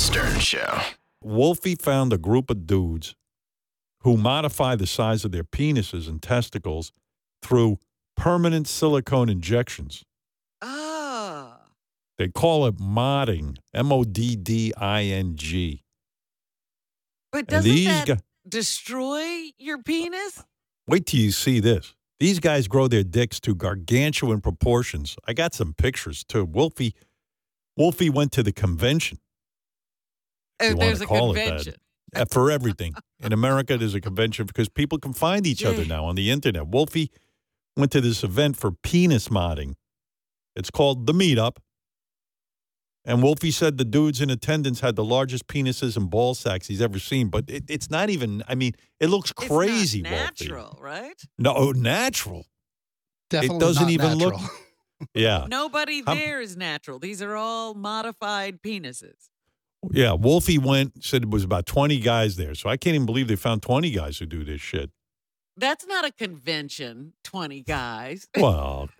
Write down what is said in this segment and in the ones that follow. Stern Show. Wolfie found a group of dudes who modify the size of their penises and testicles through permanent silicone injections. Ah. They call it modding, modding. But doesn't that destroy your penis? Wait till you see this. These guys grow their dicks to gargantuan proportions. I got some pictures, too. Wolfie went to the convention. Oh, there's a convention. For everything. In America, there's a convention because people can find each other now on the internet. Wolfie went to this event for penis modding. It's called The Meetup. And Wolfie said the dudes in attendance had the largest penises and ball sacks he's ever seen. But it's not even, I mean, it looks crazy, Wolfie. It's not natural, right? No, natural. Definitely it doesn't even natural. Look. Yeah. Nobody there is natural. These are all modified penises. Yeah, Wolfie went, said it was about 20 guys there. So I can't even believe they found 20 guys who do this shit. That's not a convention, 20 guys. Well,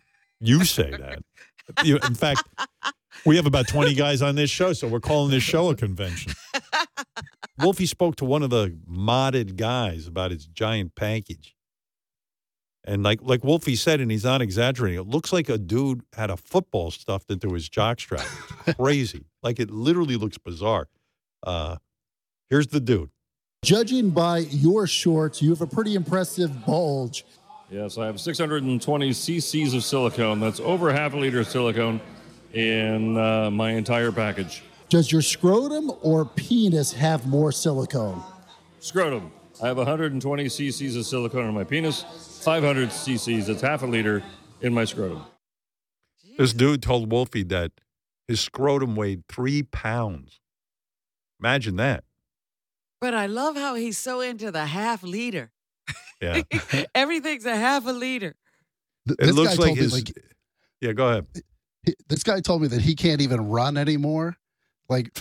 you say that. In fact, we have about 20 guys on this show, so we're calling this show a convention. Wolfie spoke to one of the modded guys about his giant package. And like Wolfie said, and he's not exaggerating, it looks like a dude had a football stuffed into his jockstrap. It's crazy. Like, it literally looks bizarre. Here's the dude. Judging by your shorts, you have a pretty impressive bulge. Yes, I have 620 cc's of silicone. That's over half a liter of silicone in my entire package. Does your scrotum or penis have more silicone? Scrotum. I have 120 cc's of silicone in my penis, 500 cc's, that's half a liter, in my scrotum. Jeez. This dude told Wolfie that his scrotum weighed 3 pounds. Imagine that. But I love how he's so into the half liter. Yeah. Everything's a half a liter. It looks like his... yeah, go ahead. This guy told me that he can't even run anymore.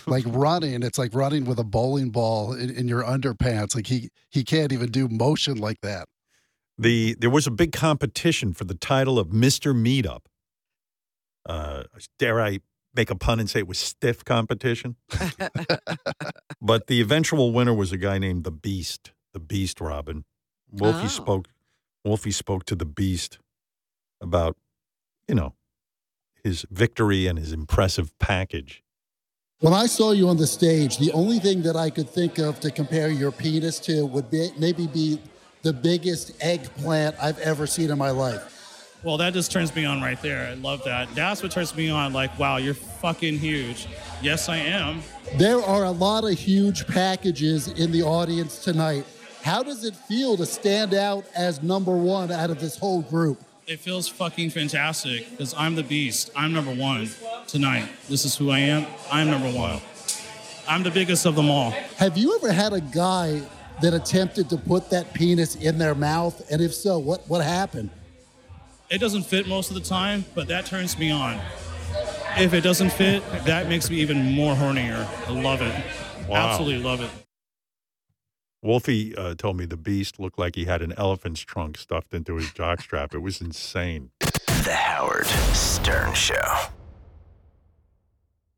Like running, it's like running with a bowling ball in your underpants. Like he can't even do motion like that. There was a big competition for the title of Mr. Meetup. Dare I make a pun and say it was stiff competition? But the eventual winner was a guy named The Beast. The Beast, Robin. Wolfie spoke to The Beast about, his victory and his impressive package. When I saw you on the stage, the only thing that I could think of to compare your penis to would be the biggest eggplant I've ever seen in my life. Well, that just turns me on right there. I love that. That's what turns me on. Like, wow, you're fucking huge. Yes, I am. There are a lot of huge packages in the audience tonight. How does it feel to stand out as number one out of this whole group? It feels fucking fantastic because I'm the Beast. I'm number one tonight. This is who I am. I'm number one. I'm the biggest of them all. Have you ever had a guy that attempted to put that penis in their mouth? And if so, what happened? It doesn't fit most of the time, but that turns me on. If it doesn't fit, that makes me even more hornier. I love it. Wow. Absolutely love it. Wolfie told me the Beast looked like he had an elephant's trunk stuffed into his jockstrap. It was insane. The Howard Stern Show.